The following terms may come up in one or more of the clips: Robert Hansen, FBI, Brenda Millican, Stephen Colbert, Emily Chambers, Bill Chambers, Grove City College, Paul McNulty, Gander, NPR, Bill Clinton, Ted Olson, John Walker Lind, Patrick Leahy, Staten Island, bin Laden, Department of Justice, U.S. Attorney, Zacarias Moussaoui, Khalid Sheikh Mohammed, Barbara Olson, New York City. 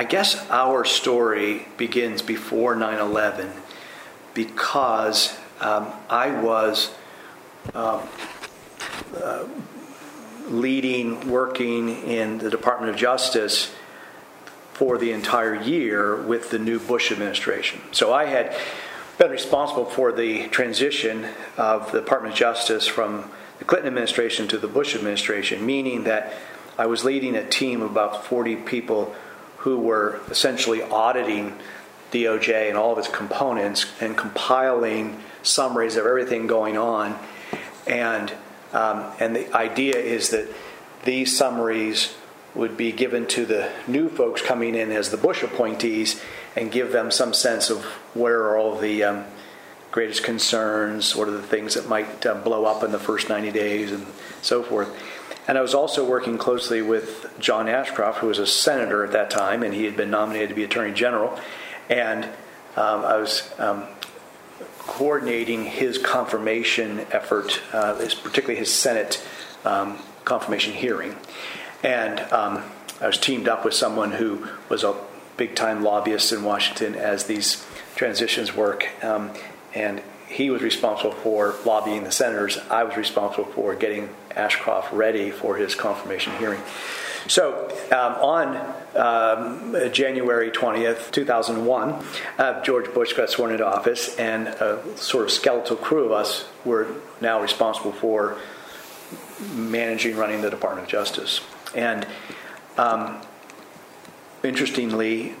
I guess our story begins before 9/11 because I was working in the Department of Justice for the entire year with the new Bush administration. So I had been responsible for the transition of the Department of Justice from the Clinton administration to the Bush administration, meaning that I was leading a team of about 40 people who were essentially auditing DOJ and all of its components and compiling summaries of everything going on. And the idea is that these summaries would be given to the new folks coming in as the Bush appointees and give them some sense of where are all the greatest concerns, what are the things that might blow up in the first 90 days and so forth. And I was also working closely with John Ashcroft, who was a senator at that time, and he had been nominated to be Attorney General. And I was coordinating his confirmation effort, particularly his Senate confirmation hearing. And I was teamed up with someone who was a big-time lobbyist in Washington as these transitions work. And he was responsible for lobbying the senators. I was responsible for getting Ashcroft ready for his confirmation hearing. So on January 20th, 2001, George Bush got sworn into office, and a sort of skeletal crew of us were now responsible for managing, running the Department of Justice. And interestingly,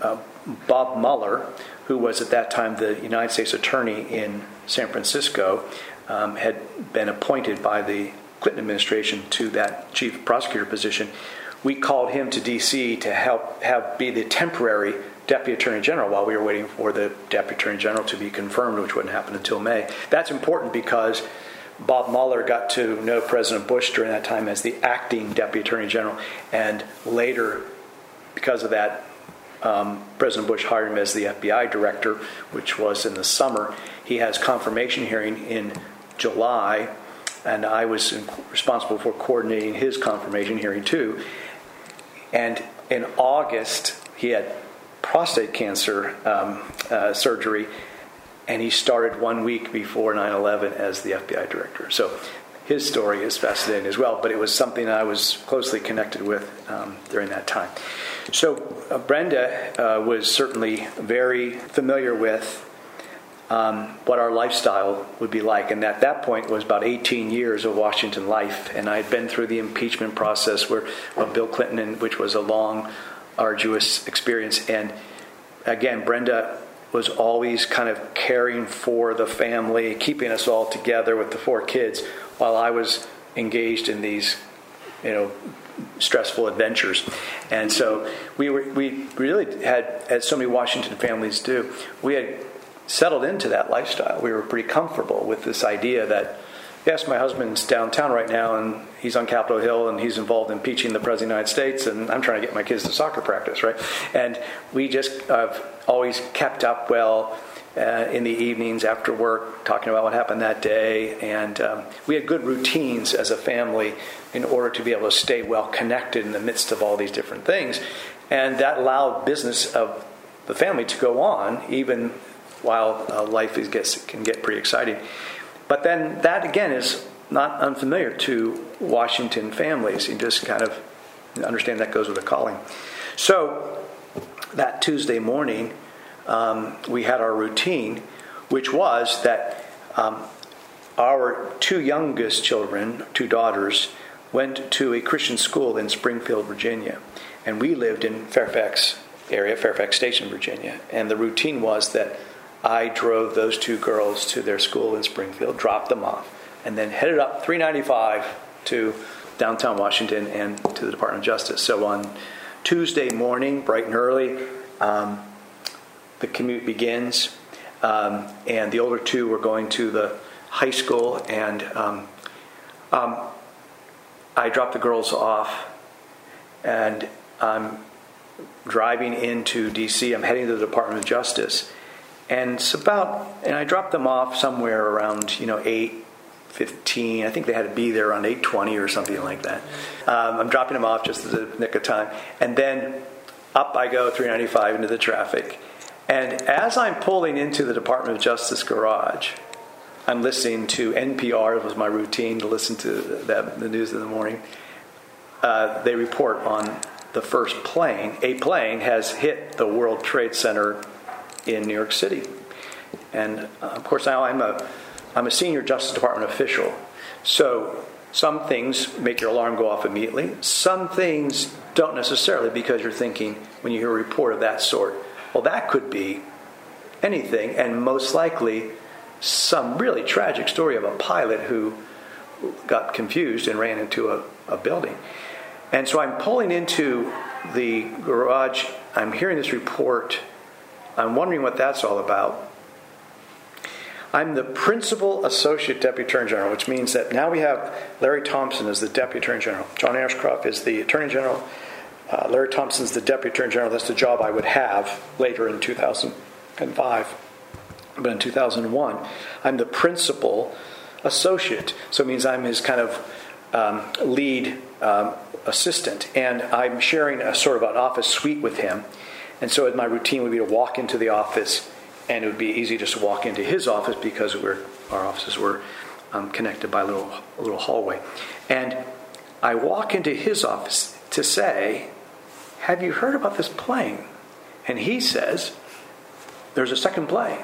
Bob Mueller, who was at that time the United States Attorney in San Francisco, had been appointed by the Clinton administration to that chief prosecutor position. We called him to D.C. to help be the temporary Deputy Attorney General while we were waiting for the Deputy Attorney General to be confirmed, which wouldn't happen until May. That's important because Bob Mueller got to know President Bush during that time as the acting Deputy Attorney General, and later, because of that, President Bush hired him as the FBI Director, which was in the summer. He has confirmation hearing in July, and I was responsible for coordinating his confirmation hearing too. And in August, he had prostate cancer surgery, and he started 1 week before 9/11 as the FBI director. So his story is fascinating as well, but it was something I was closely connected with during that time. So Brenda was certainly very familiar with what our lifestyle would be like. And at that point was about 18 years of Washington life. And I had been through the impeachment process of Bill Clinton, which was a long, arduous experience. And again, Brenda was always kind of caring for the family, keeping us all together with the four kids while I was engaged in these, stressful adventures. And so we really had, as so many Washington families do, we had settled into that lifestyle. We were pretty comfortable with this idea that, yes, my husband's downtown right now, and he's on Capitol Hill, and he's involved in impeaching the President of the United States, and I'm trying to get my kids to soccer practice, right? And we just always kept up well in the evenings after work, talking about what happened that day. And we had good routines as a family in order to be able to stay well connected in the midst of all these different things. And that allowed business of the family to go on, even while life can get pretty exciting. But then that, again, is not unfamiliar to Washington families. You just kind of understand that goes with a calling. So that Tuesday morning, we had our routine, which was that our two youngest children, two daughters, went to a Christian school in Springfield, Virginia. And we lived in Fairfax area, Fairfax Station, Virginia. And the routine was that I drove those two girls to their school in Springfield, dropped them off, and then headed up 395 to downtown Washington and to the Department of Justice. So on Tuesday morning, bright and early, the commute begins, and the older two were going to the high school, and I dropped the girls off, and I'm driving into D.C. I'm heading to the Department of Justice. And I dropped them off somewhere around 8:15. I think they had to be there around 8:20 or something like that. I'm dropping them off just at the nick of time, and then Up I go, 395, into the traffic. And as I'm pulling into the Department of Justice garage, I'm listening to NPR. It was my routine to listen to the news in the morning. They report on the first plane. A plane has hit the World Trade Center in New York City. And, of course, now I'm a senior Justice Department official. So some things make your alarm go off immediately. Some things don't necessarily, because you're thinking, when you hear a report of that sort, well, that could be anything, and most likely some really tragic story of a pilot who got confused and ran into a building. And so I'm pulling into the garage. I'm hearing this report. I'm wondering what that's all about. I'm the principal associate deputy attorney general, which means that now we have Larry Thompson as the deputy attorney general. John Ashcroft is the attorney general. Larry Thompson's the deputy attorney general. That's the job I would have later in 2005. But in 2001, I'm the principal associate. So it means I'm his kind of lead assistant. And I'm sharing a sort of an office suite with him. And so my routine would be to walk into the office, and it would be easy just to walk into his office because our offices were connected by a little hallway. And I walk into his office to say, have you heard about this plane? And he says, there's a second plane.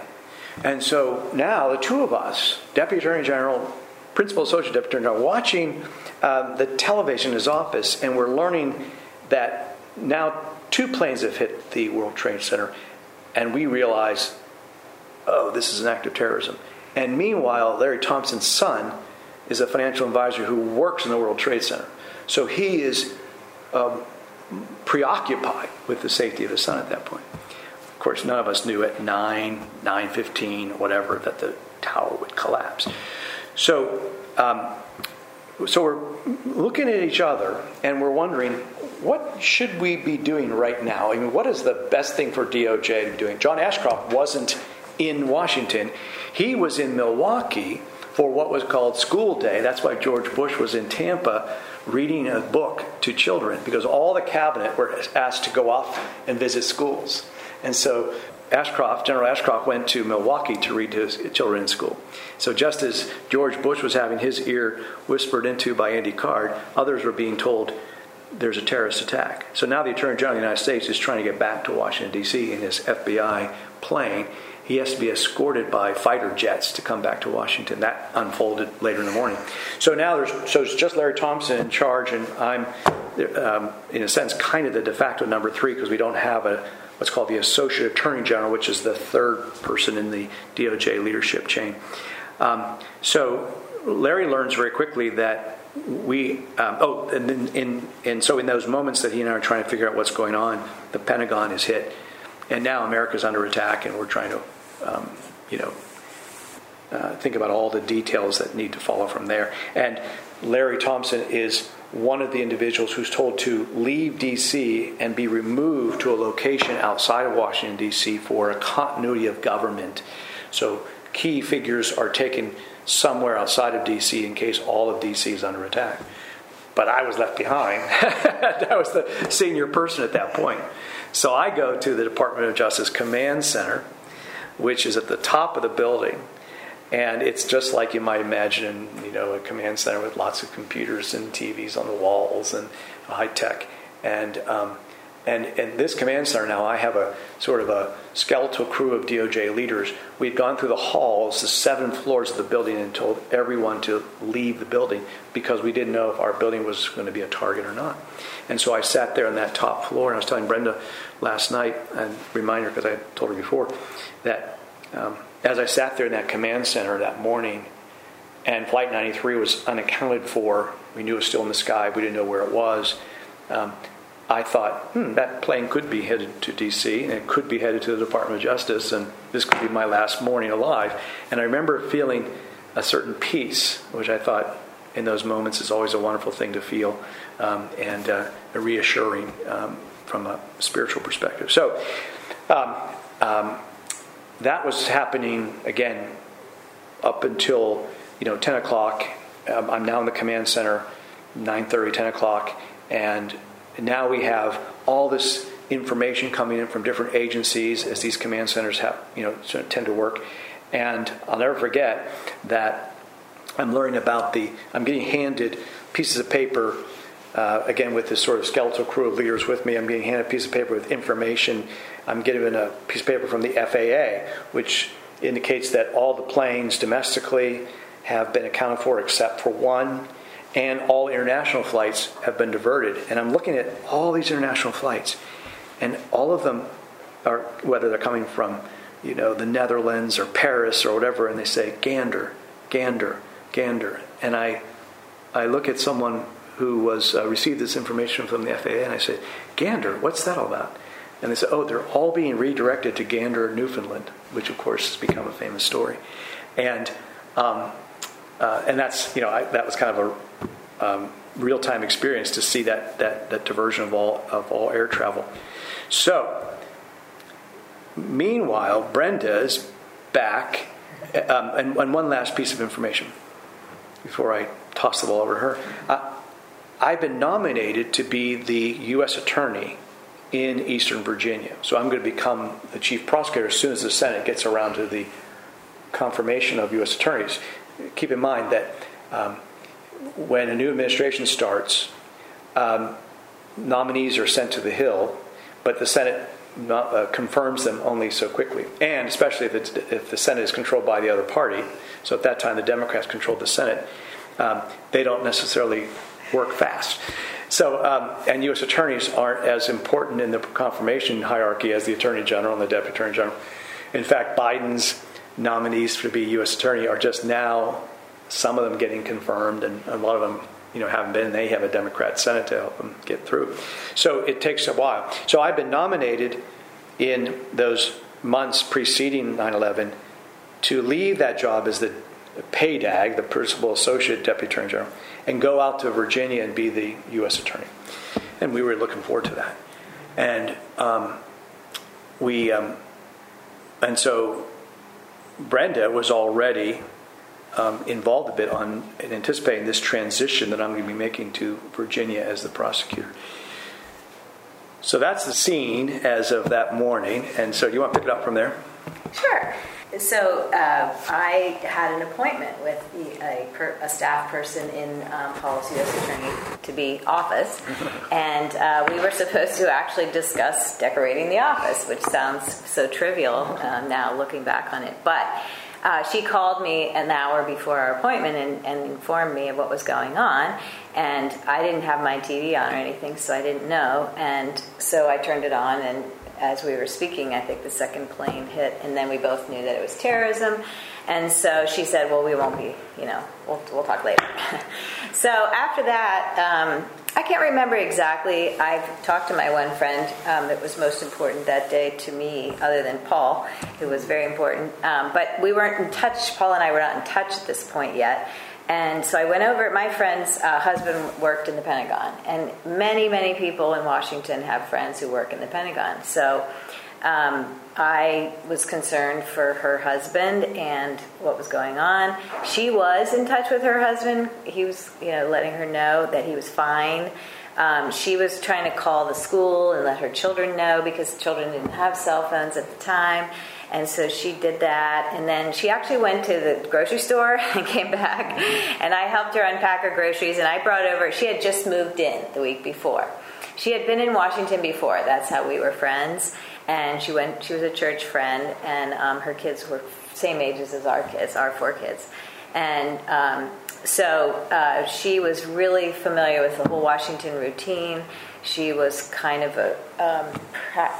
And so now the two of us, Deputy Attorney General, Principal Associate Deputy Attorney General, watching the television in his office, and we're learning that now two planes have hit the World Trade Center, and we realize, oh, this is an act of terrorism. And meanwhile, Larry Thompson's son is a financial advisor who works in the World Trade Center. So he is preoccupied with the safety of his son at that point. Of course, none of us knew at 9:15, whatever, that the tower would collapse. So we're looking at each other, and we're wondering, what should we be doing right now? I mean, what is the best thing for DOJ to be doing? John Ashcroft wasn't in Washington. He was in Milwaukee for what was called school day. That's why George Bush was in Tampa reading a book to children, because all the cabinet were asked to go off and visit schools. And so General Ashcroft went to Milwaukee to read to his children in school. So just as George Bush was having his ear whispered into by Andy Card, others were being told there's a terrorist attack. So now the Attorney General of the United States is trying to get back to Washington, D.C. in his FBI plane. He has to be escorted by fighter jets to come back to Washington. That unfolded later in the morning. So now it's just Larry Thompson in charge, and I'm, in a sense, kind of the de facto number three, because we don't have what's called the Associate Attorney General, which is the third person in the DOJ leadership chain. So Larry learns very quickly that so in those moments that he and I are trying to figure out what's going on, the Pentagon is hit, and now America's under attack, and we're trying to, think about all the details that need to follow from there. And Larry Thompson is one of the individuals who's told to leave D.C. and be removed to a location outside of Washington, D.C. for a continuity of government. So key figures are taken somewhere outside of D.C. in case all of D.C. is under attack. But I was left behind. I was the senior person at that point. So I go to the Department of Justice Command Center, which is at the top of the building. And it's just like you might imagine, a command center with lots of computers and TVs on the walls and high tech. And this command center now, I have a sort of a skeletal crew of DOJ leaders. We'd gone through the halls, the 7 floors of the building, and told everyone to leave the building because we didn't know if our building was going to be a target or not. And so I sat there on that top floor, and I was telling Brenda last night, and reminder because I told her before, that as I sat there in that command center that morning, and Flight 93 was unaccounted for, we knew it was still in the sky, we didn't know where it was, I thought, that plane could be headed to D.C., and it could be headed to the Department of Justice, and this could be my last morning alive. And I remember feeling a certain peace, which I thought in those moments is always a wonderful thing to feel, and reassuring from a spiritual perspective. So that was happening, again, up until 10 o'clock. I'm now in the command center, 9:30, 10 o'clock, and now we have all this information coming in from different agencies as these command centers have, tend to work. And I'll never forget that I'm learning about I'm getting handed pieces of paper, again, with this sort of skeletal crew of leaders with me. I'm getting handed a piece of paper with information. I'm getting a piece of paper from the FAA, which indicates that all the planes domestically have been accounted for except for one, and all international flights have been diverted. And I'm looking at all these international flights, and all of them are, whether they're coming from, the Netherlands or Paris or whatever, and they say, Gander, Gander, Gander. And I look at someone who was received this information from the FAA, and I said, Gander, what's that all about? And they said, oh, they're all being redirected to Gander, Newfoundland, which, of course, has become a famous story. And that's, that was kind of a real-time experience to see that diversion of all air travel. So, meanwhile, Brenda's back, and one last piece of information before I toss the ball over to her. I've been nominated to be the U.S. Attorney in Eastern Virginia. So I'm going to become the chief prosecutor as soon as the Senate gets around to the confirmation of U.S. attorneys. Keep in mind that when a new administration starts, nominees are sent to the Hill, but the Senate confirms them only so quickly, and especially if the Senate is controlled by the other party. So at that time, the Democrats controlled the Senate. They don't necessarily work fast. So, and U.S. attorneys aren't as important in the confirmation hierarchy as the Attorney General and the Deputy Attorney General. In fact, Biden's nominees to be U.S. attorney are just now, some of them getting confirmed, and a lot of them haven't been. They have a Democrat Senate to help them get through. So it takes a while. So I've been nominated in those months preceding 9/11 to leave that job as the PADAG, the Principal Associate Deputy Attorney General, and go out to Virginia and be the U.S. attorney. And we were looking forward to that. And and so Brenda was already involved a bit in anticipating this transition that I'm going to be making to Virginia as the prosecutor. So that's the scene as of that morning. And so do you want to pick it up from there? Sure. So I had an appointment with a staff person in Paul's U.S. Attorney to be office, and we were supposed to actually discuss decorating the office, which sounds so trivial now looking back on it. But she called me an hour before our appointment and informed me of what was going on, and I didn't have my TV on or anything, so I didn't know, and so I turned it on, and as we were speaking, I think the second plane hit, and then we both knew that it was terrorism. And so she said, well, we won't be, we'll talk later. So after that, I can't remember exactly. I've talked to my one friend that was most important that day to me, other than Paul, who was very important. But we weren't in touch. Paul and I were not in touch at this point yet. And so I went over. My friend's husband worked in the Pentagon, and many, many people in Washington have friends who work in the Pentagon. So I was concerned for her husband and what was going on. She was in touch with her husband. He was, letting her know that he was fine. She was trying to call the school and let her children know, because children didn't have cell phones at the time. And so she did that, and then she actually went to the grocery store and came back, and I helped her unpack her groceries, and I brought over, she had just moved in the week before. She had been in Washington before, that's how we were friends, and she was a church friend, and her kids were same ages as our kids, our four kids. And so she was really familiar with the whole Washington routine. She was kind of a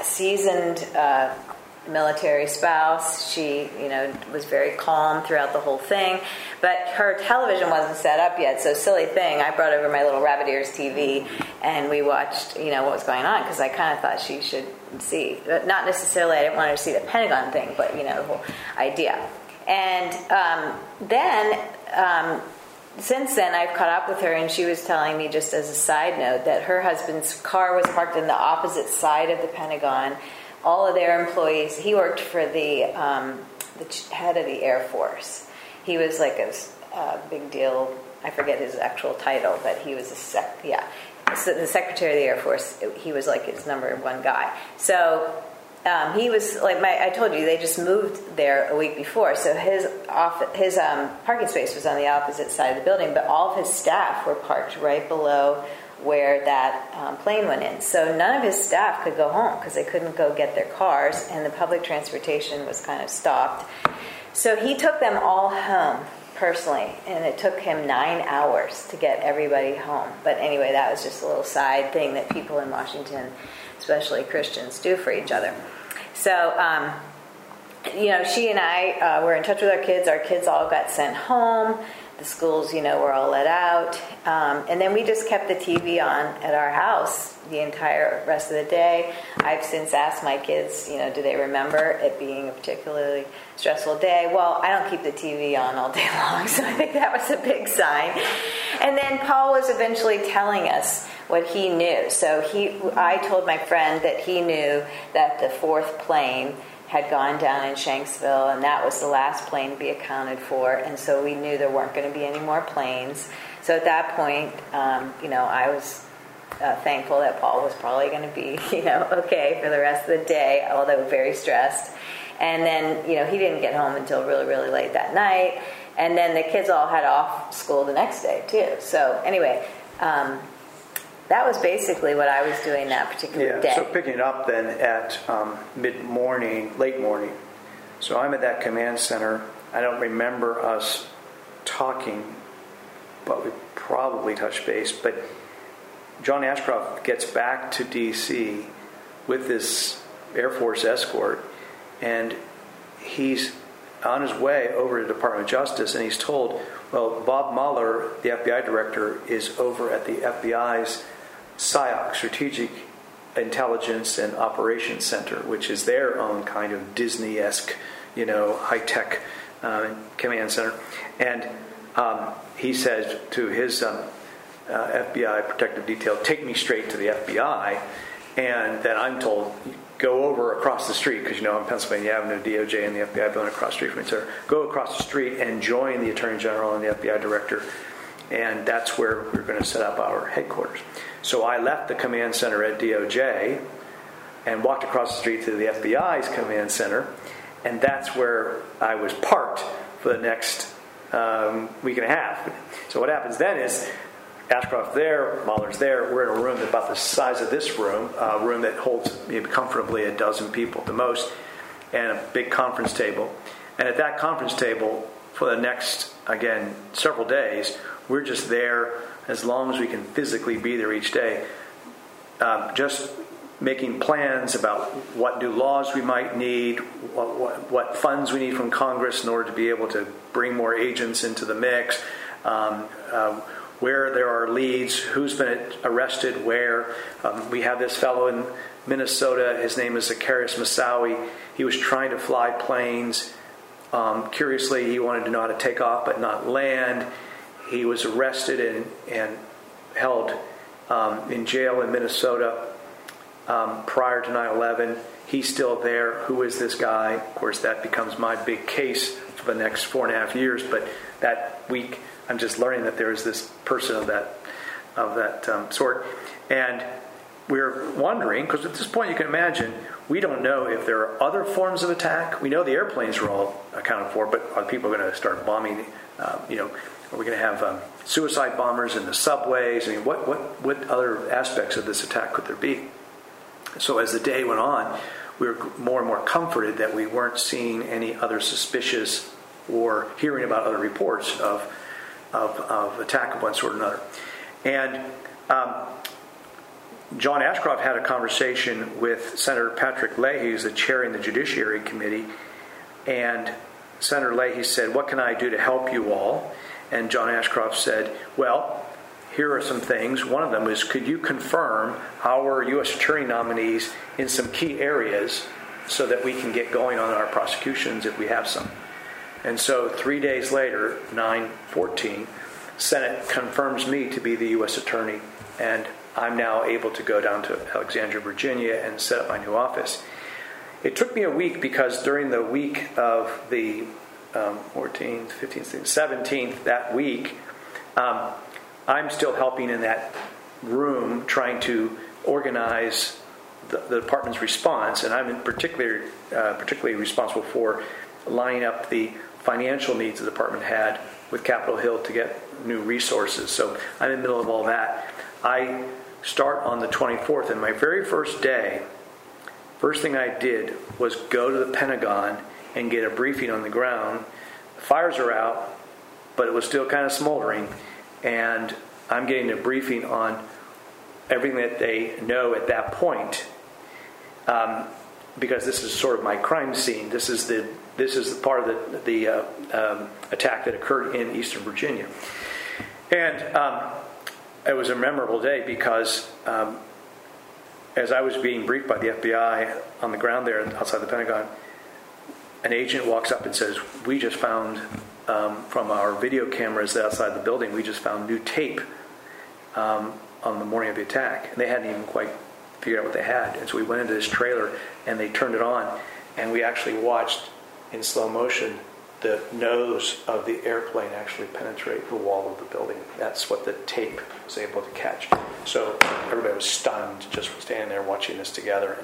seasoned military spouse. She, was very calm throughout the whole thing, but her television wasn't set up yet. So silly thing, I brought over my little rabbit ears TV, and we watched, what was going on, because I kind of thought she should see. But not necessarily. I didn't want her to see the Pentagon thing, but the whole idea. And since then, I've caught up with her, and she was telling me, just as a side note, that her husband's car was parked in the opposite side of the Pentagon. All of their employees. He worked for the head of the Air Force. He was like a big deal. I forget his actual title, but he was the Secretary of the Air Force, he was like his number one guy. So he was like I told you, they just moved there a week before. So his parking space was on the opposite side of the building, but all of his staff were parked right below where that plane went in. So none of his staff could go home because they couldn't go get their cars, and the public transportation was kind of stopped. So he took them all home personally, and it took him 9 hours to get everybody home. But anyway, that was just a little side thing that people in Washington, especially Christians, do for each other. So, she and I were in touch with our kids. Our kids all got sent home. The schools, were all let out. And then we just kept the TV on at our house the entire rest of the day. I've since asked my kids, do they remember it being a particularly stressful day? Well, I don't keep the TV on all day long, so I think that was a big sign. And then Paul was eventually telling us what he knew. So I told my friend that he knew that the fourth plane had gone down in Shanksville, and that was the last plane to be accounted for, and so we knew there weren't going to be any more planes. So at that point, I was thankful that Paul was probably going to be, okay for the rest of the day, although very stressed. And then, he didn't get home until really, really late that night. And then the kids all had off school the next day, too. So anyway, that was basically what I was doing that particular day. So picking it up then at late morning. So I'm at that command center. I don't remember us talking, but we probably touched base. But John Ashcroft gets back to D.C. with this Air Force escort, and he's on his way over to the Department of Justice, and he's told, well, Bob Mueller, the FBI director, is over at the FBI's SIOC, Strategic Intelligence and Operations Center, which is their own kind of Disney-esque, high-tech command center. And he says to his FBI protective detail, take me straight to the FBI. And then I'm told, go over across the street, because on Pennsylvania Avenue, DOJ and the FBI building across the street from each other. Go across the street and join the Attorney General and the FBI director. And that's where we're going to set up our headquarters. So I left the command center at DOJ and walked across the street to the FBI's command center. And that's where I was parked for the next week and a half. So what happens then is, Ashcroft there, Mahler's there. We're in a room about the size of this room, a room that holds comfortably a dozen people at the most, and a big conference table. And at that conference table, for the next, again, several days, we're just there as long as we can physically be there each day, just making plans about what new laws we might need, what funds we need from Congress in order to be able to bring more agents into the mix, where there are leads, who's been arrested, where. We have this fellow in Minnesota. His name is Zacarias Moussaoui. He was trying to fly planes. Curiously, he wanted to know how to take off but not land. He was arrested and held in jail in Minnesota prior to 9/11. He's still there. Who is this guy? Of course, that becomes my big case for the next 4.5 years, but that week I'm just learning that there is this person of that sort. And we're wondering, because at this point you can imagine, we don't know if there are other forms of attack. We know the airplanes were all accounted for, but are people going to start bombing? Are we going to have suicide bombers in the subways? I mean, what other aspects of this attack could there be? So as the day went on, we were more and more comforted that we weren't seeing any other suspicious or hearing about other reports of attack of one sort or another. And John Ashcroft had a conversation with Senator Patrick Leahy, who's the chair in the Judiciary Committee, and Senator Leahy said, what can I do to help you all? And John Ashcroft said, well, here are some things. One of them is, could you confirm our U.S. Attorney nominees in some key areas so that we can get going on our prosecutions if we have some? And so 3 days later, 9/14, Senate confirms me to be the U.S. Attorney, and I'm now able to go down to Alexandria, Virginia, and set up my new office. It took me a week because during the week of the 14th, 15th, 17th, that week, I'm still helping in that room trying to organize the department's response, and I'm in particular particularly responsible for lining up the financial needs the department had with Capitol Hill to get new resources. So I'm in the middle of all that. I start on the 24th, and my very first day, first thing I did was go to the Pentagon and get a briefing on the ground. The fires are out, but it was still kind of smoldering, and I'm getting a briefing on everything that they know at that point, because this is sort of my crime scene. This is the part of the attack that occurred in Eastern Virginia, and it was a memorable day because as I was being briefed by the FBI on the ground there outside the Pentagon, an agent walks up and says, "We just found from our video cameras outside the building, we just found new tape on the morning of the attack." And they hadn't even quite figured out what they had. And so we went into this trailer, and they turned it on, and we actually watched in slow motion the nose of the airplane actually penetrate the wall of the building. That's what the tape was able to catch. So everybody was stunned just from standing there watching this together.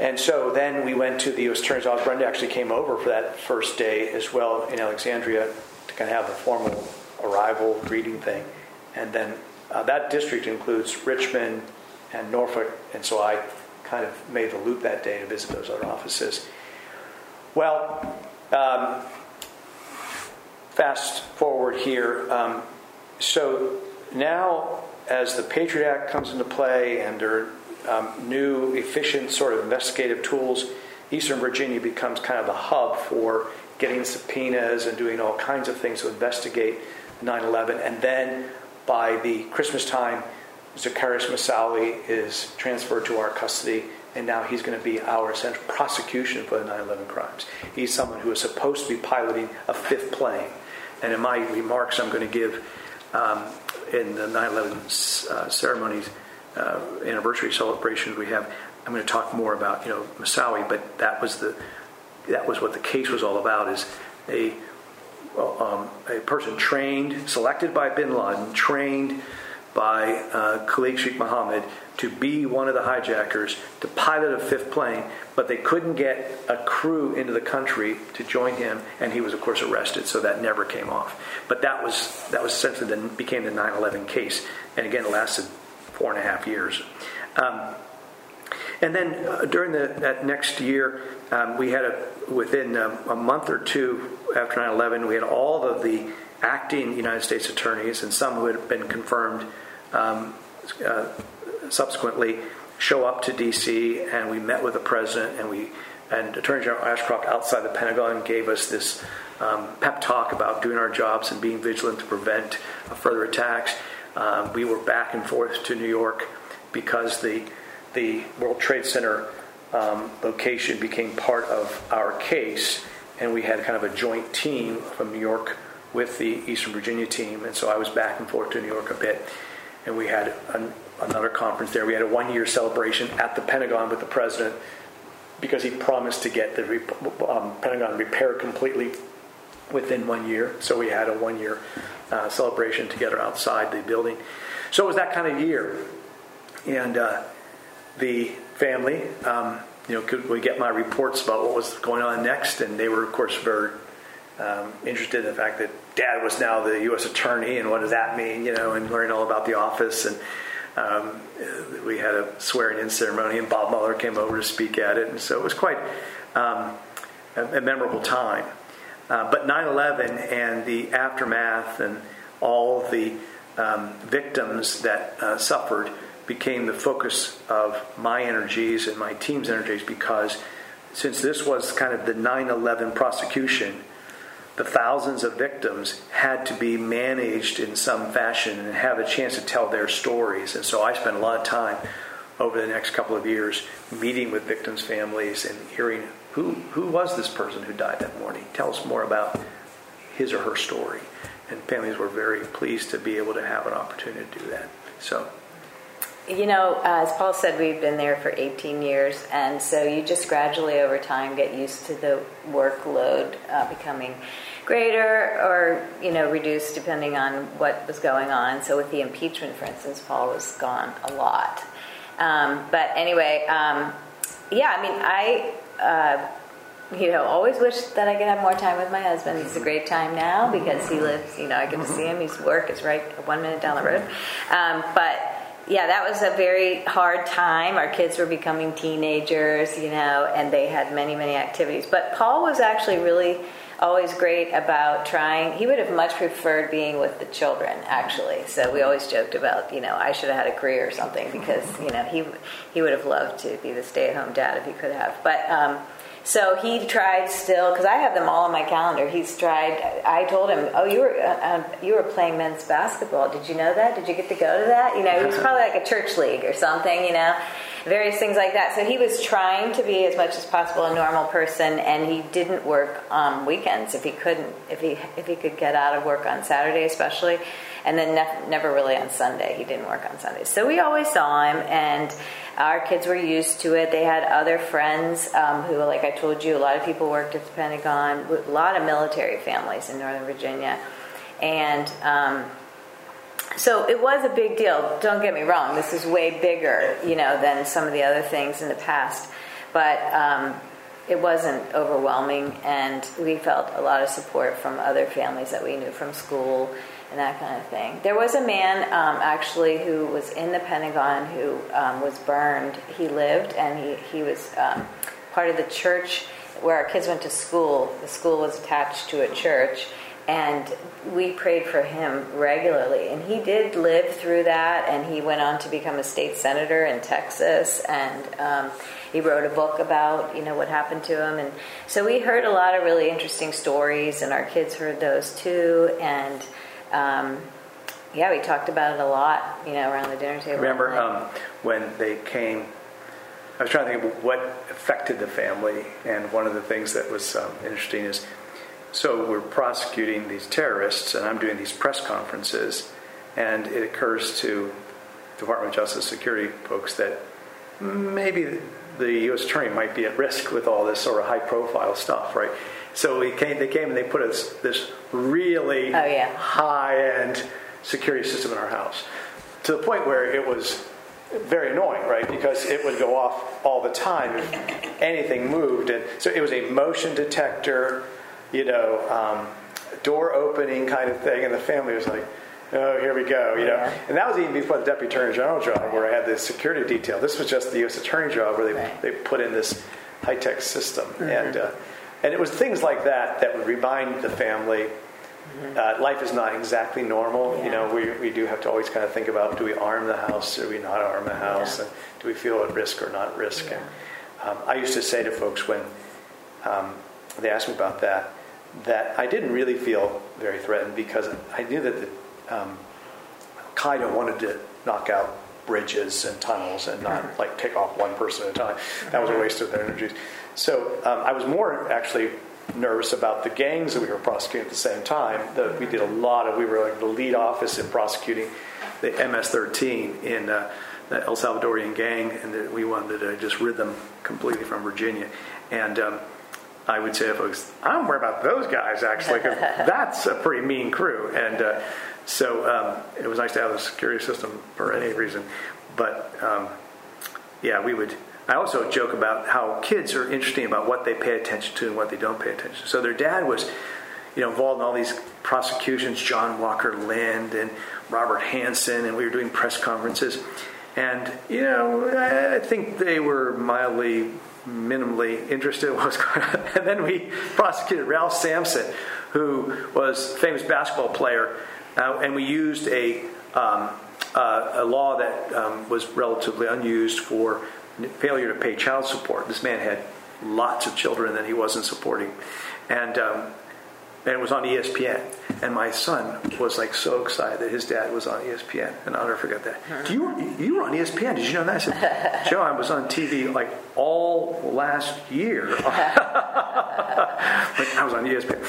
And so then we went to the U.S. Attorney's Office. Brenda actually came over for that first day as well in Alexandria to kind of have the formal arrival greeting thing. And then that district includes Richmond and Norfolk, and so I kind of made the loop that day to visit those other offices. Well, fast forward here. So now as the Patriot Act comes into play and there are new efficient sort of investigative tools, Eastern Virginia becomes kind of the hub for getting subpoenas and doing all kinds of things to investigate 9/11. And then by the Christmas time, Zacarias Moussaoui is transferred to our custody, and now he's going to be our central prosecution for the 9/11 crimes. He's someone who is supposed to be piloting a fifth plane. And in my remarks I'm going to give in the 9/11 ceremonies, anniversary celebrations we have, I'm going to talk more about Moussaoui, but that was what the case was all about, is a person selected by bin Laden, trained by Khalid Sheikh Mohammed to be one of the hijackers, to pilot a fifth plane, but they couldn't get a crew into the country to join him, and he was, of course, arrested, so that never came off. But that was essentially became the 9/11 case, and again, it lasted 4.5 years. And then during that next year, we had within a month or two after 9/11, we had all of the acting United States attorneys and some who had been confirmed subsequently show up to D.C. and we met with the president, and Attorney General Ashcroft outside the Pentagon gave us this pep talk about doing our jobs and being vigilant to prevent further attacks. We were back and forth to New York because the World Trade Center location became part of our case, and we had kind of a joint team from New York with the Eastern Virginia team, and so I was back and forth to New York a bit, and we had another conference there. We had a one-year celebration at the Pentagon with the president because he promised to get the Pentagon repaired completely within 1 year, so we had a one-year celebration together outside the building. So it was that kind of year, and the family, could we get my reports about what was going on next? And they were, of course, very interested in the fact that Dad was now the U.S. Attorney, and what does that mean? And learning all about the office. And we had a swearing-in ceremony, and Bob Mueller came over to speak at it. And so it was quite a memorable time. But 9/11 and the aftermath and all the victims that suffered became the focus of my energies and my team's energies, because since this was kind of the 9/11 prosecution, the thousands of victims had to be managed in some fashion and have a chance to tell their stories. And so I spent a lot of time over the next couple of years meeting with victims' families and hearing who was this person who died that morning. Tell us more about his or her story. And families were very pleased to be able to have an opportunity to do that. So You know, as Paul said, we've been there for 18 years, and so you just gradually over time get used to the workload becoming greater or, you know, reduced depending on what was going on. So with the impeachment, for instance, Paul was gone a lot. But anyway, yeah, I mean, you know, always wish that I could have more time with my husband. It's a great time now because he lives, you know, I get to see him. His work is right 1 minute down the road. But, yeah, that was a very hard time. Our kids were becoming teenagers, you know, and they had many, many activities. But Paul was actually really always great about trying. He would have much preferred being with the children, actually. So we always joked about, you know, I should have had a career or something because, you know, he would have loved to be the stay-at-home dad if he could have. But so he tried still, because I have them all on my calendar. He's tried. I told him, "Oh, you were playing men's basketball. Did you know that? Did you get to go to that?" You know, it was probably like a church league or something. You know, various things like that. So he was trying to be as much as possible a normal person, and he didn't work on weekends if he couldn't, if he could get out of work on Saturday especially, and then never really on Sunday. He didn't work on Sundays. So we always saw him and. Our kids were used to it. They had other friends who, like I told you, a lot of people worked at the Pentagon, a lot of military families in Northern Virginia. And so it was a big deal. Don't get me wrong. This is way bigger, you know, than some of the other things in the past. But it wasn't overwhelming, and we felt a lot of support from other families that we knew from school and that kind of thing. There was a man, actually, who was in the Pentagon who was burned. He lived, and he was part of the church where our kids went to school. The school was attached to a church, and we prayed for him regularly. And he did live through that, and he went on to become a state senator in Texas, and he wrote a book about, you know, what happened to him. And so we heard a lot of really interesting stories, and our kids heard those too, and yeah, we talked about it a lot, you know, around the dinner table. I remember when they came, I was trying to think of what affected the family, and one of the things that was interesting is, so we're prosecuting these terrorists, and I'm doing these press conferences, and it occurs to Department of Justice security folks that maybe the U.S. Attorney might be at risk with all this sort of high-profile stuff, right? So they came and they put us this really high-end security system in our house to the point where it was very annoying, right? Because it would go off all the time if anything moved. And so it was a motion detector, you know, door opening kind of thing. And the family was like, oh, here we go, you know. And that was even before the Deputy Attorney General job where I had the security detail. This was just the U.S. Attorney job where they put in this high-tech system. Mm-hmm. And it was things like that that would remind the family life is not exactly normal. Yeah. You know, we do have to always kind of think about, do we arm the house? Or do we not arm the house? Yeah. And do we feel at risk or not at risk? Yeah. And I used to say to folks when they asked me about that, that I didn't really feel very threatened because I knew that the Al-Qaeda wanted to knock out bridges and tunnels and not, like, pick off one person at a time. That was a waste of their energies. So I was more actually nervous about the gangs that we were prosecuting at the same time. We did a lot of, we were like the lead office in prosecuting the MS-13 in the El Salvadorian gang, and we wanted to just rid them completely from Virginia. And I would say to folks, I'm worried about those guys, actually, because that's a pretty mean crew. And so it was nice to have a security system for any reason. But, yeah, we would... I also joke about how kids are interesting about what they pay attention to and what they don't pay attention to. So their dad was, you know, involved in all these prosecutions, John Walker Lind and Robert Hansen, and we were doing press conferences. And, you know, I think they were mildly, minimally interested in what was going on. And then we prosecuted Ralph Sampson, who was a famous basketball player, and we used a law that was relatively unused for failure to pay child support. This man had lots of children that he wasn't supporting, and it was on ESPN. And my son was like so excited that his dad was on ESPN, and I'll never forget that. You were on ESPN? Did you know that? I said, Joe, I was on TV like all last year. Like, I was on ESPN.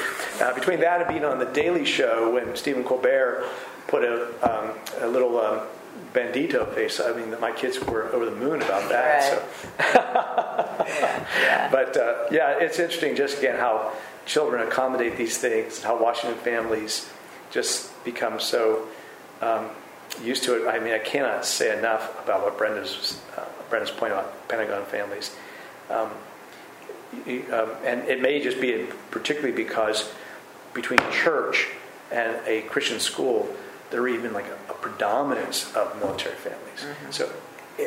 Between that and being on the Daily Show when Stephen Colbert put a little bandito face. I mean, my kids were over the moon about that. Right. So. Yeah. But, yeah, it's interesting just, again, how children accommodate these things, how Washington families just become so used to it. I mean, I cannot say enough about what Brenda's point about Pentagon families. And it may just be particularly because between church and a Christian school, there are even like a predominance of military families. Mm-hmm. So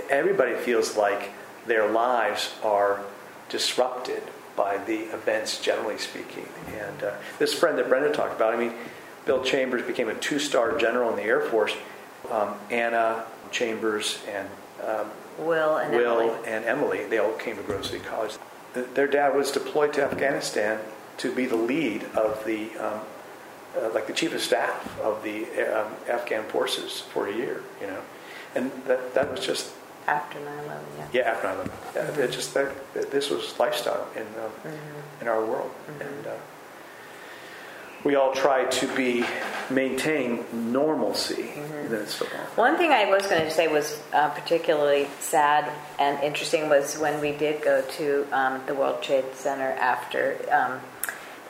everybody feels like their lives are disrupted by the events, generally speaking. And this friend that Brenda talked about, I mean, Bill Chambers became a two-star general in the Air Force. Anna Chambers and Will and Emily, they all came to Grove City College. Their dad was deployed to Afghanistan to be the lead of the, like the chief of staff of the Afghan forces for a year, you know. And that was just... After 9/11, yeah. Yeah, after 9/11. Mm-hmm. It just, this was lifestyle in our world. Mm-hmm. And we all try to maintain normalcy. Mm-hmm. So one thing I was going to say was particularly sad and interesting was when we did go to the World Trade Center after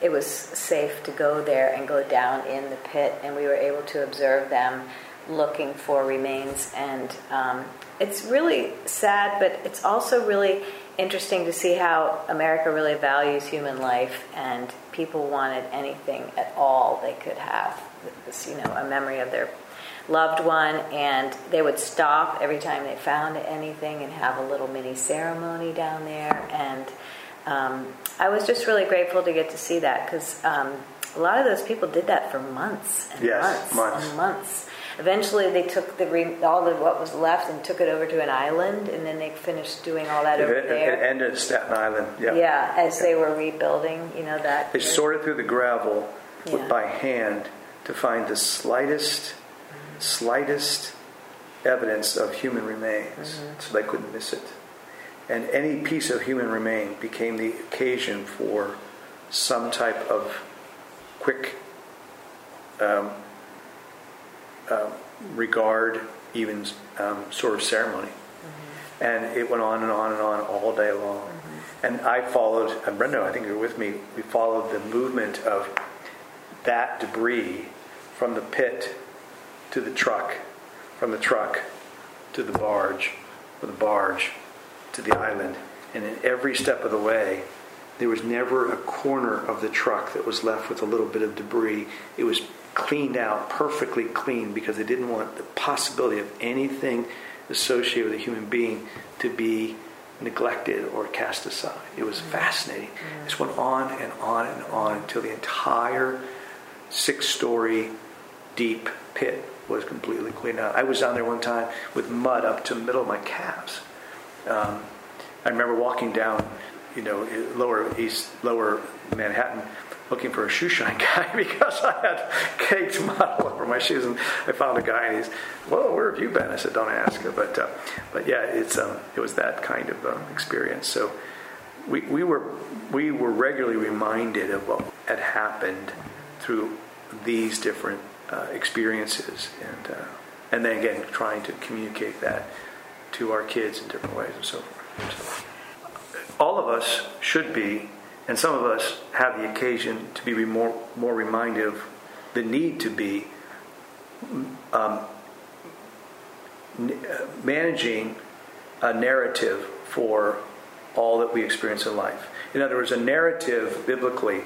it was safe to go there and go down in the pit, and we were able to observe them looking for remains. And it's really sad, but it's also really interesting to see how America really values human life, and people wanted anything at all they could have, this, you know, a memory of their loved one, and they would stop every time they found anything and have a little mini ceremony down there. And I was just really grateful to get to see that, because a lot of those people did that for months and months. Eventually, they took what was left and took it over to an island, and then they finished doing all that over there. It ended at Staten Island. Yeah. Yeah, they were rebuilding, you know that. They sorted through the gravel by hand to find the slightest evidence of human remains, so they couldn't miss it. And any piece of human remain became the occasion for some type of quick regard, even sort of ceremony. Mm-hmm. And it went on and on and on all day long. Mm-hmm. And I followed, and Brenda, I think you were with me, we followed the movement of that debris from the pit to the truck, from the truck to the barge, or the barge to the island. And in every step of the way, there was never a corner of the truck that was left with a little bit of debris. It was cleaned out, perfectly clean, because they didn't want the possibility of anything associated with a human being to be neglected or cast aside. It was fascinating. Mm-hmm. This went on and on and on until the entire 6-story deep pit was completely cleaned out. I was down there one time with mud up to the middle of my calves. I remember walking down, you know, lower Manhattan, looking for a shoe shine guy because I had caked mud all over my shoes, and I found a guy, and he's, "Whoa, where have you been?" I said, "Don't ask." But yeah, it's it was that kind of experience. So we were regularly reminded of what had happened through these different experiences, and then again trying to communicate that to our kids in different ways and so forth. So all of us should be. And some of us have the occasion to be more reminded of the need to be managing a narrative for all that we experience in life. In other words, a narrative biblically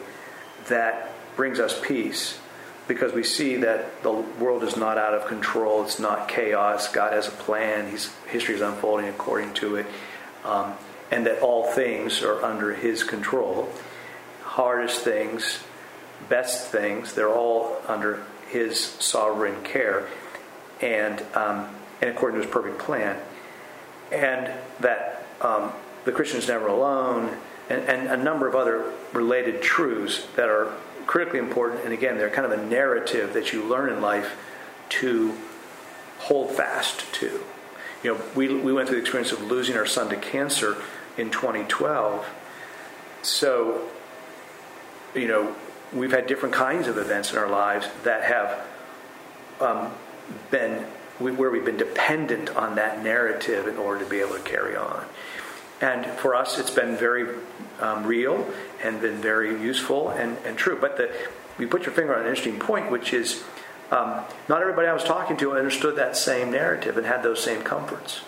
that brings us peace, because we see that the world is not out of control, it's not chaos, God has a plan, history is unfolding according to it. And that all things are under his control. Hardest things, best things, they're all under his sovereign care, and according to his perfect plan. And that the Christian's never alone, and a number of other related truths that are critically important. And again, they're kind of a narrative that you learn in life to hold fast to. You know, we went through the experience of losing our son to cancer in 2012. So, you know, we've had different kinds of events in our lives that have been where we've been dependent on that narrative in order to be able to carry on. And for us, it's been very real and been very useful and true. But you put your finger on an interesting point, which is not everybody I was talking to understood that same narrative and had those same comforts.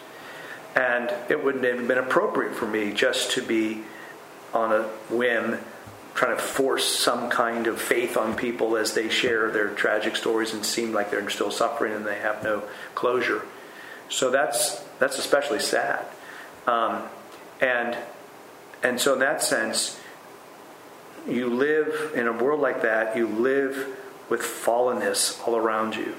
And it wouldn't have been appropriate for me just to be on a whim trying to force some kind of faith on people as they share their tragic stories and seem like they're still suffering and they have no closure. So that's especially sad. And so in that sense, you live in a world like that, you live with fallenness all around you.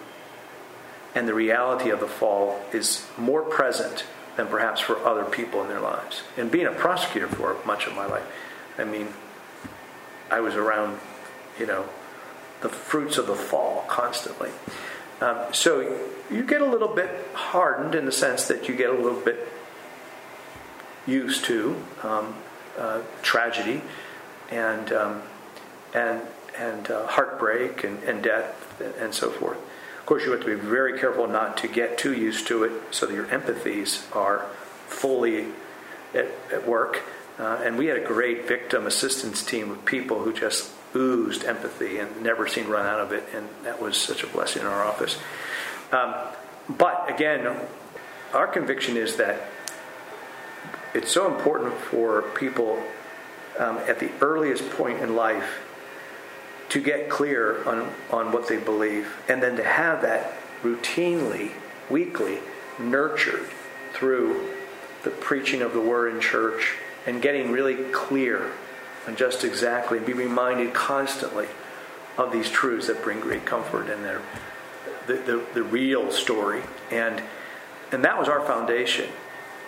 And the reality of the fall is more present than perhaps for other people in their lives. And being a prosecutor for much of my life, I mean, I was around, the fruits of the fall constantly. So you get a little bit hardened in the sense that you get a little bit used to tragedy and heartbreak and death and so forth. Of course, you have to be very careful not to get too used to it so that your empathies are fully at work. And we had a great victim assistance team of people who just oozed empathy and never seemed to run out of it, and that was such a blessing in our office. But again, our conviction is that it's so important for people at the earliest point in life to get clear on what they believe, and then to have that routinely, weekly, nurtured through the preaching of the Word in church, and getting really clear on just exactly, be reminded constantly of these truths that bring great comfort and the real story. And that was our foundation.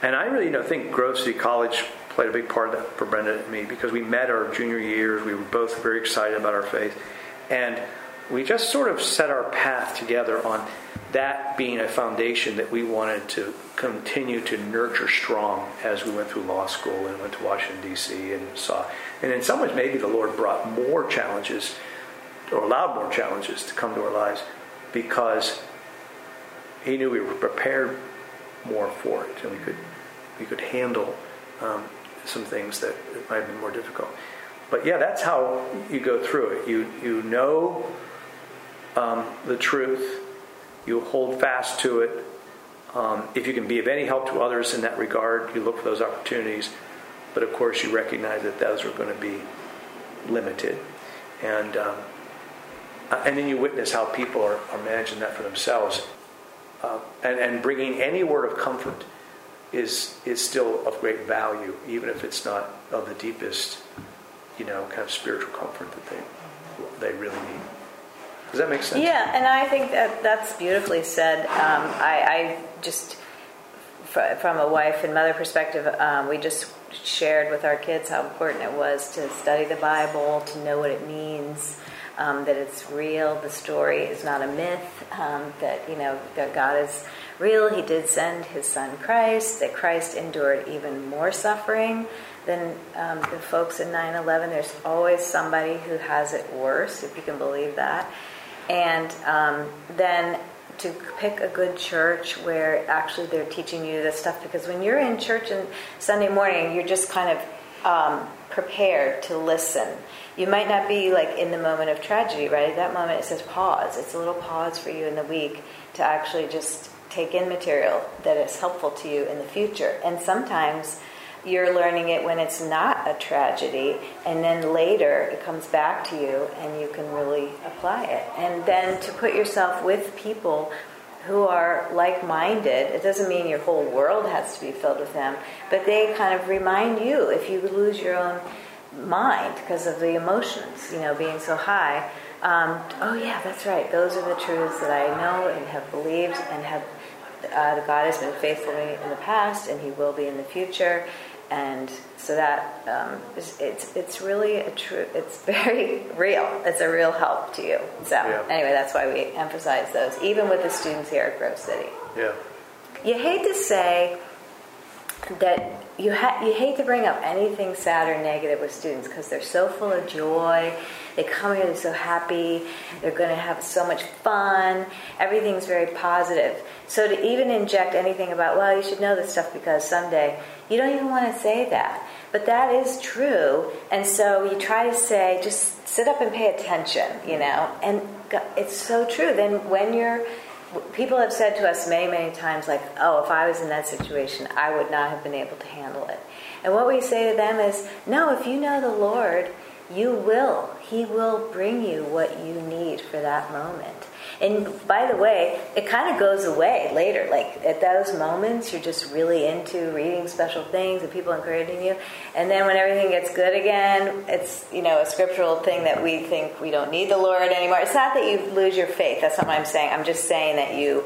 And I really think Grove City College played a big part of that for Brenda and me, because we met our junior years. We were both very excited about our faith. And we just sort of set our path together on that being a foundation that we wanted to continue to nurture strong as we went through law school and went to Washington, D.C. And in some ways, maybe the Lord brought more challenges or allowed more challenges to come to our lives because He knew we were prepared more for it, and we could handle some things that might have been more difficult. But yeah, that's how you go through it. You know the truth. You hold fast to it. If you can be of any help to others in that regard, you look for those opportunities. But of course, you recognize that those are going to be limited. And then you witness how people are managing that for themselves. And bringing any word of comfort is still of great value, even if it's not of the deepest, kind of spiritual comfort that they really need. Does that make sense? Yeah, and I think that's beautifully said. I just, from a wife and mother perspective, we just shared with our kids how important it was to study the Bible, to know what it means, that it's real, the story is not a myth, that, that God is real. He did send His Son Christ, that Christ endured even more suffering than the folks in 9/11. There's always somebody who has it worse, if you can believe that. And then to pick a good church where actually they're teaching you this stuff, because when you're in church on Sunday morning, you're just kind of prepared to listen. You might not be like in the moment of tragedy, right? At that moment it says pause. It's a little pause for you in the week to actually just take in material that is helpful to you in the future. And sometimes you're learning it when it's not a tragedy, and then later it comes back to you and you can really apply it. And then to put yourself with people who are like-minded, it doesn't mean your whole world has to be filled with them, but they kind of remind you if you lose your own mind because of the emotions, being so high. Oh yeah, that's right, those are the truths that I know and have believed and have God has been faithful to me in the past, and He will be in the future, and so that it's really it's very real. It's a real help to you. So yeah. Anyway, that's why we emphasize those, even with the students here at Grove City. Yeah, you hate to say that you hate to bring up anything sad or negative with students because they're so full of joy. They come here, they're so happy. They're going to have so much fun. Everything's very positive. So to even inject anything about, well, you should know this stuff because someday, you don't even want to say that. But that is true. And so you try to say, just sit up and pay attention, you know. And it's so true. Then when you're... People have said to us many, many times, like, oh, if I was in that situation, I would not have been able to handle it. And what we say to them is, no, if you know the Lord, you will. He will bring you what you need for that moment. And by the way, it kind of goes away later. Like, at those moments, you're just really into reading special things and people encouraging you. And then when everything gets good again, it's, you know, a scriptural thing that we think we don't need the Lord anymore. It's not that you lose your faith. That's not what I'm saying. I'm just saying that you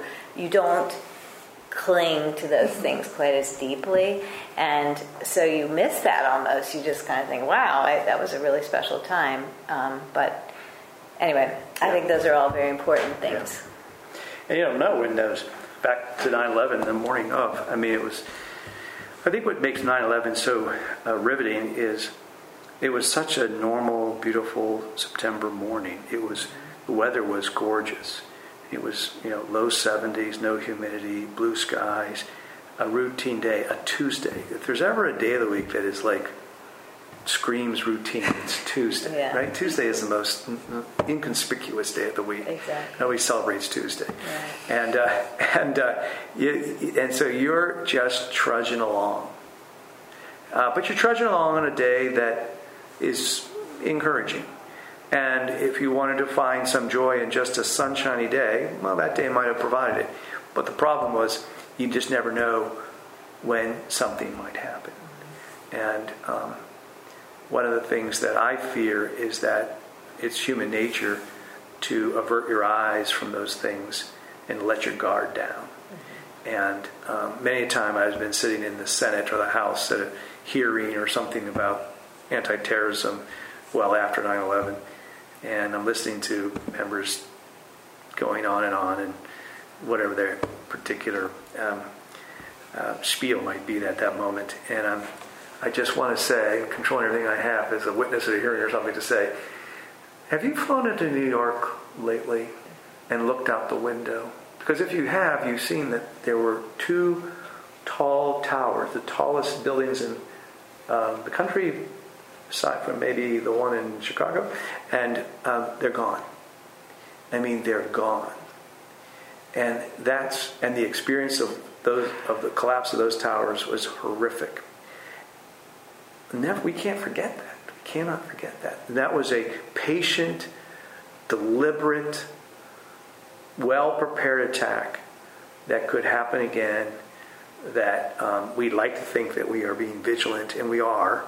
don't cling to those things quite as deeply, and so you miss that almost. You just kind of think, wow, that was a really special time. But anyway, I think those are all very important things. Yeah. And you don't know when those, back to 9/11, the morning of, I mean, it was, I think what makes 9/11 so riveting is it was such a normal, beautiful September morning. It was, the weather was gorgeous. It was, you know, low 70s, no humidity, blue skies, a routine day, a Tuesday. If there's ever a day of the week that is like screams routine, it's Tuesday, yeah. Right? Tuesday is the most inconspicuous day of the week. Exactly. Nobody celebrates Tuesday. Right. And so you're just trudging along. But you're trudging along on a day that is encouraging. And if you wanted to find some joy in just a sunshiny day, well, that day might have provided it. But the problem was you just never know when something might happen. And one of the things that I fear is that it's human nature to avert your eyes from those things and let your guard down. And many a time I've been sitting in the Senate or the House at a hearing or something about anti-terrorism well after 9/11. And I'm listening to members going on and whatever their particular spiel might be at that moment. And I just want to say, controlling everything I have as a witness at a hearing or something, to say, have you flown into New York lately and looked out the window? Because if you have, you've seen that there were two tall towers, the tallest buildings in the country, aside from maybe the one in Chicago, and they're gone. I mean, they're gone. And the experience of the collapse of those towers was horrific. We can't forget that. We cannot forget that. And that was a patient, deliberate, well-prepared attack that could happen again, that we like to think that we are being vigilant, and we are,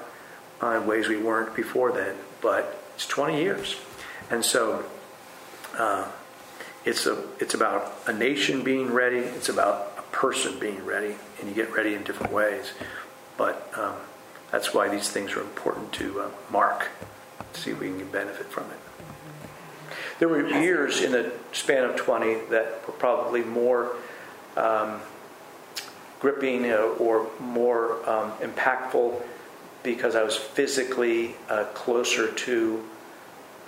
in ways we weren't before then, but it's 20 years. And so it's about a nation being ready, it's about a person being ready, and you get ready in different ways. But that's why these things are important to mark, see if we can benefit from it. There were years in the span of 20 that were probably more gripping or more impactful, because I was physically closer to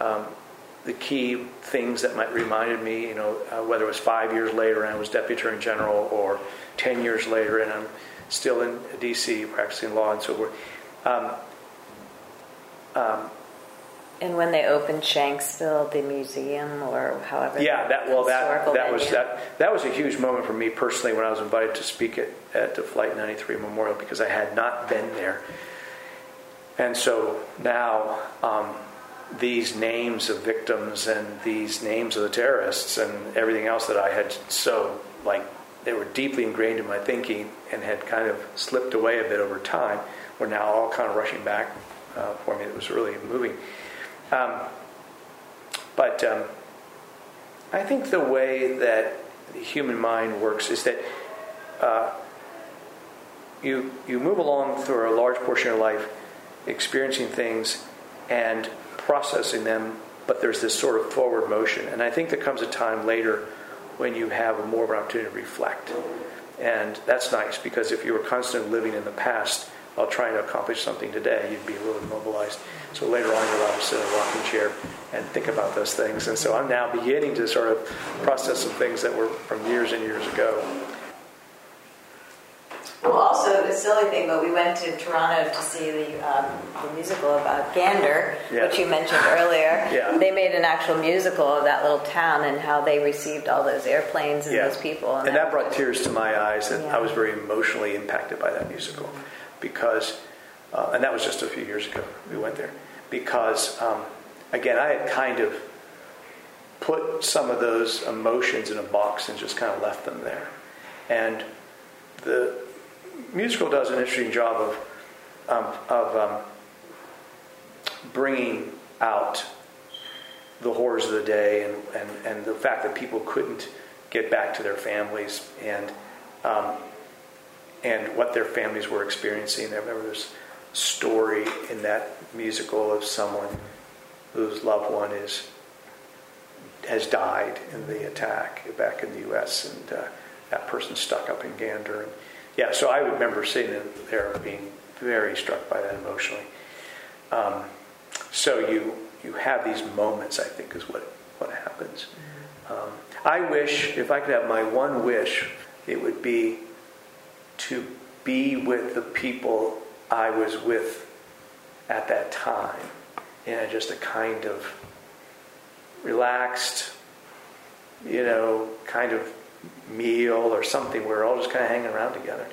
the key things that might reminded me, you know, whether it was 5 years later and I was Deputy Attorney General, or 10 years later and I'm still in D.C. practicing law and so forth. And when they opened Shanksville, the museum, or however, that was a huge moment for me personally when I was invited to speak at the Flight 93 Memorial, because I had not been there. And so now these names of victims and these names of the terrorists and everything else that I had, so, like, they were deeply ingrained in my thinking and had kind of slipped away a bit over time, were now all kind of rushing back for me. It was really moving. But I think the way that the human mind works is that you move along through a large portion of your life experiencing things and processing them, but there's this sort of forward motion. And I think there comes a time later when you have more of an opportunity to reflect. And that's nice, because if you were constantly living in the past, trying to accomplish something today, you'd be a little immobilized. So later on, you're allowed to sit in a rocking chair and think about those things. And so I'm now beginning to sort of process some things that were from years and years ago. Well, also, the silly thing, but we went to Toronto to see the musical about Gander, yes, which you mentioned earlier. Yeah. They made an actual musical of that little town and how they received all those airplanes and those people. And that brought tears to my eyes, and I was very emotionally impacted by that musical because, and that was just a few years ago we went there, because, again, I had kind of put some of those emotions in a box and just kind of left them there. And the musical does an interesting job of bringing out the horrors of the day and the fact that people couldn't get back to their families and what their families were experiencing. I remember this story in that musical of someone whose loved one has died in the attack back in the U.S. and that person stuck up in Gander. And, so I remember sitting there being very struck by that emotionally. So you have these moments, I think, is what happens. I wish, if I could have my one wish, it would be to be with the people I was with at that time in just a kind of relaxed, kind of meal or something where we're all just kind of hanging around together,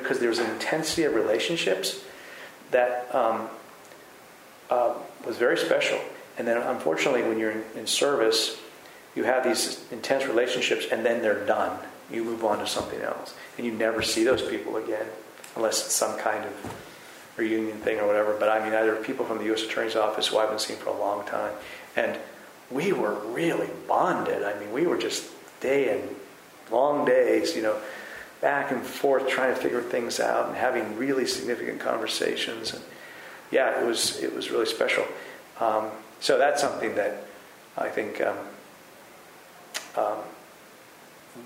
because there was an intensity of relationships that was very special. And then unfortunately when you're in service, you have these intense relationships and then they're done. You move on to something else and you never see those people again unless it's some kind of reunion thing or whatever. But I mean, there were people from the U.S. Attorney's Office who I haven't seen for a long time, and we were really bonded. I mean, we were just day and long days, back and forth trying to figure things out and having really significant conversations. And it was really special. So that's something that I think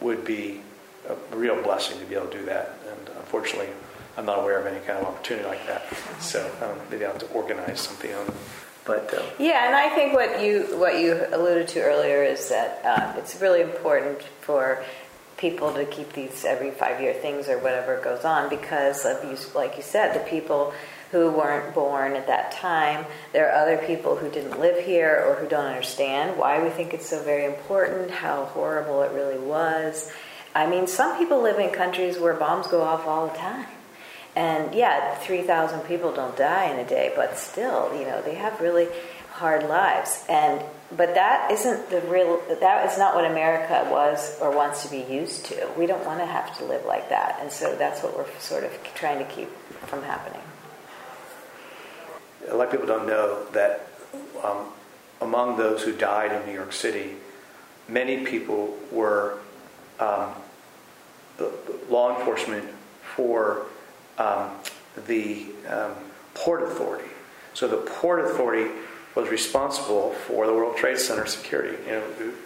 would be a real blessing to be able to do that. And unfortunately, I'm not aware of any kind of opportunity like that. So maybe I'll have to organize something on it. But, and I think what you alluded to earlier is that it's really important for people to keep these every 5-year things or whatever goes on, because of these, like you said, the people who weren't born at that time. There are other people who didn't live here or who don't understand why we think it's so very important, how horrible it really was. I mean, some people live in countries where bombs go off all the time. And 3,000 people don't die in a day, but still, they have really hard lives. But that isn't that is not what America was or wants to be used to. We don't want to have to live like that. And so that's what we're sort of trying to keep from happening. A lot of people don't know that among those who died in New York City, many people were law enforcement for the Port Authority. So the Port Authority was responsible for the World Trade Center security.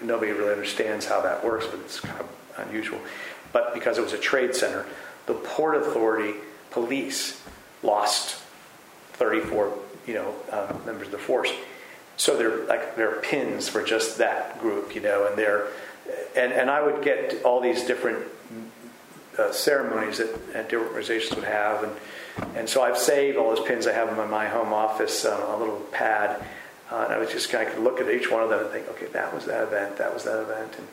Nobody really understands how that works, but it's kind of unusual. But because it was a trade center, the Port Authority police lost 34 members of the force. So there are pins for just that group, and I would get all these different ceremonies that different organizations would have, and so I've saved all those pins. I have them in my home office on a little pad, and I was just kind of look at each one of them and think, okay, that was that event. And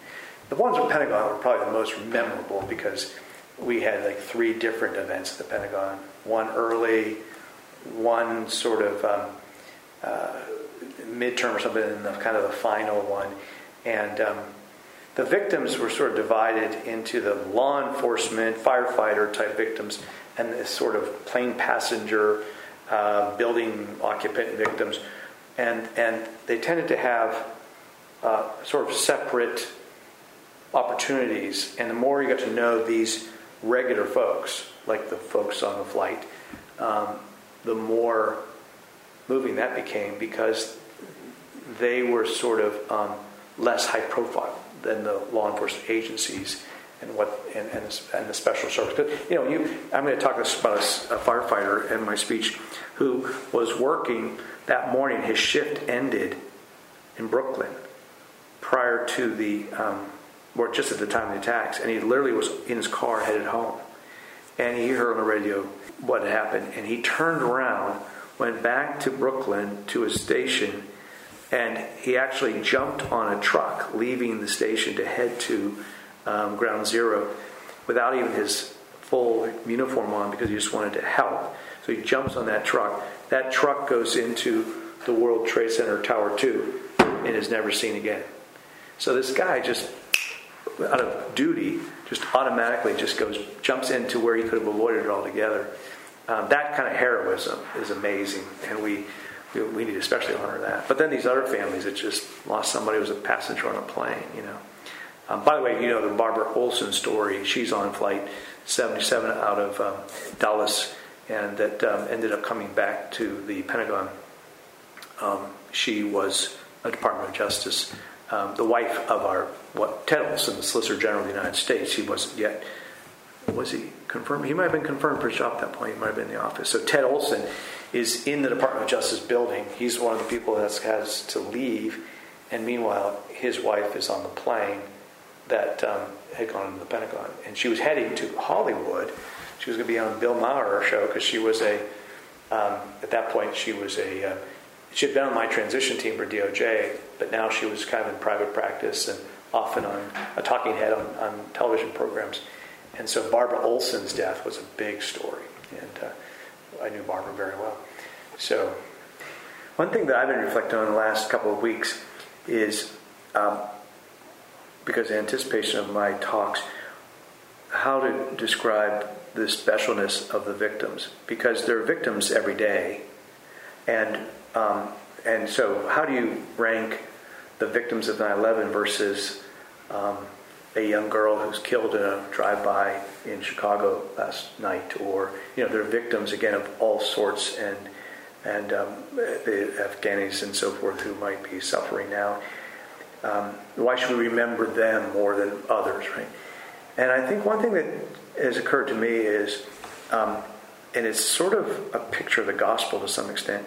the ones at Pentagon were probably the most memorable, because we had 3 different events at the Pentagon, one early, one sort of midterm or something, and kind of the final one. And the victims were sort of divided into the law enforcement, firefighter type victims, and this sort of plane passenger, building occupant victims. And they tended to have sort of separate opportunities. And the more you got to know these regular folks, like the folks on the flight, the more moving that became, because they were sort of less high profile than the law enforcement agencies, and the special service. Because, I'm going to talk about a firefighter in my speech who was working that morning. His shift ended in Brooklyn prior to the, or just at the time of the attacks, and he literally was in his car headed home, and he heard on the radio what had happened, and he turned around, went back to Brooklyn to his station, and he actually jumped on a truck leaving the station to head to Ground Zero without even his full uniform on, because he just wanted to help. So he jumps on that truck. That truck goes into the World Trade Center Tower 2 and is never seen again. So this guy just, out of duty, just automatically just jumps into where he could have avoided it altogether. That kind of heroism is amazing, and we need to especially honor that. But then these other families that just lost somebody who was a passenger on a plane, By the way, the Barbara Olson story. She's on flight 77 out of Dallas, and that ended up coming back to the Pentagon. She was a Department of Justice, the wife of Ted Olson, the Solicitor General of the United States. He wasn't yet. Was he confirmed? He might have been confirmed for his job at that point. He might have been in the office. So Ted Olson is in the Department of Justice building. He's one of the people that has to leave, and meanwhile, his wife is on the plane that had gone into the Pentagon. And she was heading to Hollywood. She was going to be on Bill Maher's show, because she was at that point, she had been on my transition team for DOJ, but now she was kind of in private practice and often on a talking head on television programs. And so Barbara Olson's death was a big story. And I knew Barbara very well. So one thing that I've been reflecting on the last couple of weeks is, because in anticipation of my talks, how to describe the specialness of the victims, because they're victims every day, and so how do you rank the victims of 9/11 versus a young girl who's killed in a drive-by in Chicago last night, or they're victims again of all sorts, and the Afghanis and so forth who might be suffering now. Why should we remember them more than others, right? And I think one thing that has occurred to me is, and it's sort of a picture of the gospel to some extent,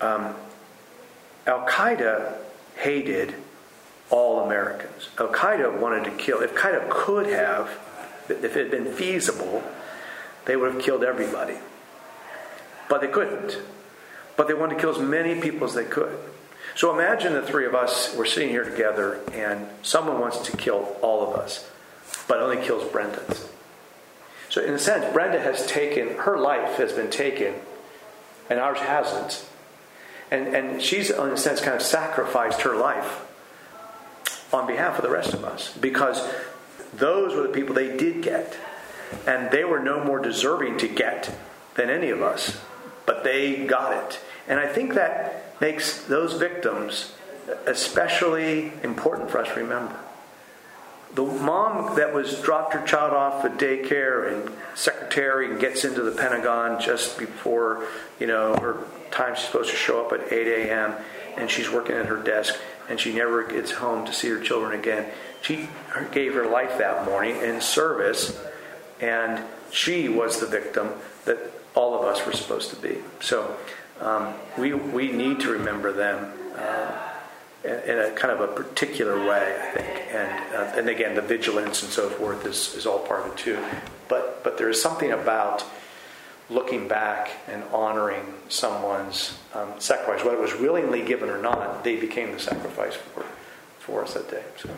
Al-Qaeda hated all Americans. Al-Qaeda wanted to kill. If Al-Qaeda could have, if it had been feasible, they would have killed everybody. But they couldn't. But they wanted to kill as many people as they could. So imagine the three of us, we're sitting here together, and someone wants to kill all of us, but only kills Brenda. So in a sense, Brenda has taken, her life has been taken, and ours hasn't. And she's, in a sense, kind of sacrificed her life on behalf of the rest of us, because those were the people they did get, and they were no more deserving to get than any of us, but they got it. And I think that makes those victims especially important for us to remember. The mom that was dropped her child off at daycare and secretary and gets into the Pentagon just before her time, she's supposed to show up at 8 a.m. and she's working at her desk and she never gets home to see her children again. She gave her life that morning in service, and she was the victim that all of us were supposed to be. So we need to remember them in a kind of a particular way, I think. And again, the vigilance and so forth is all part of it too. But there is something about looking back and honoring someone's sacrifice, whether it was willingly given or not. They became the sacrifice for us that day. So.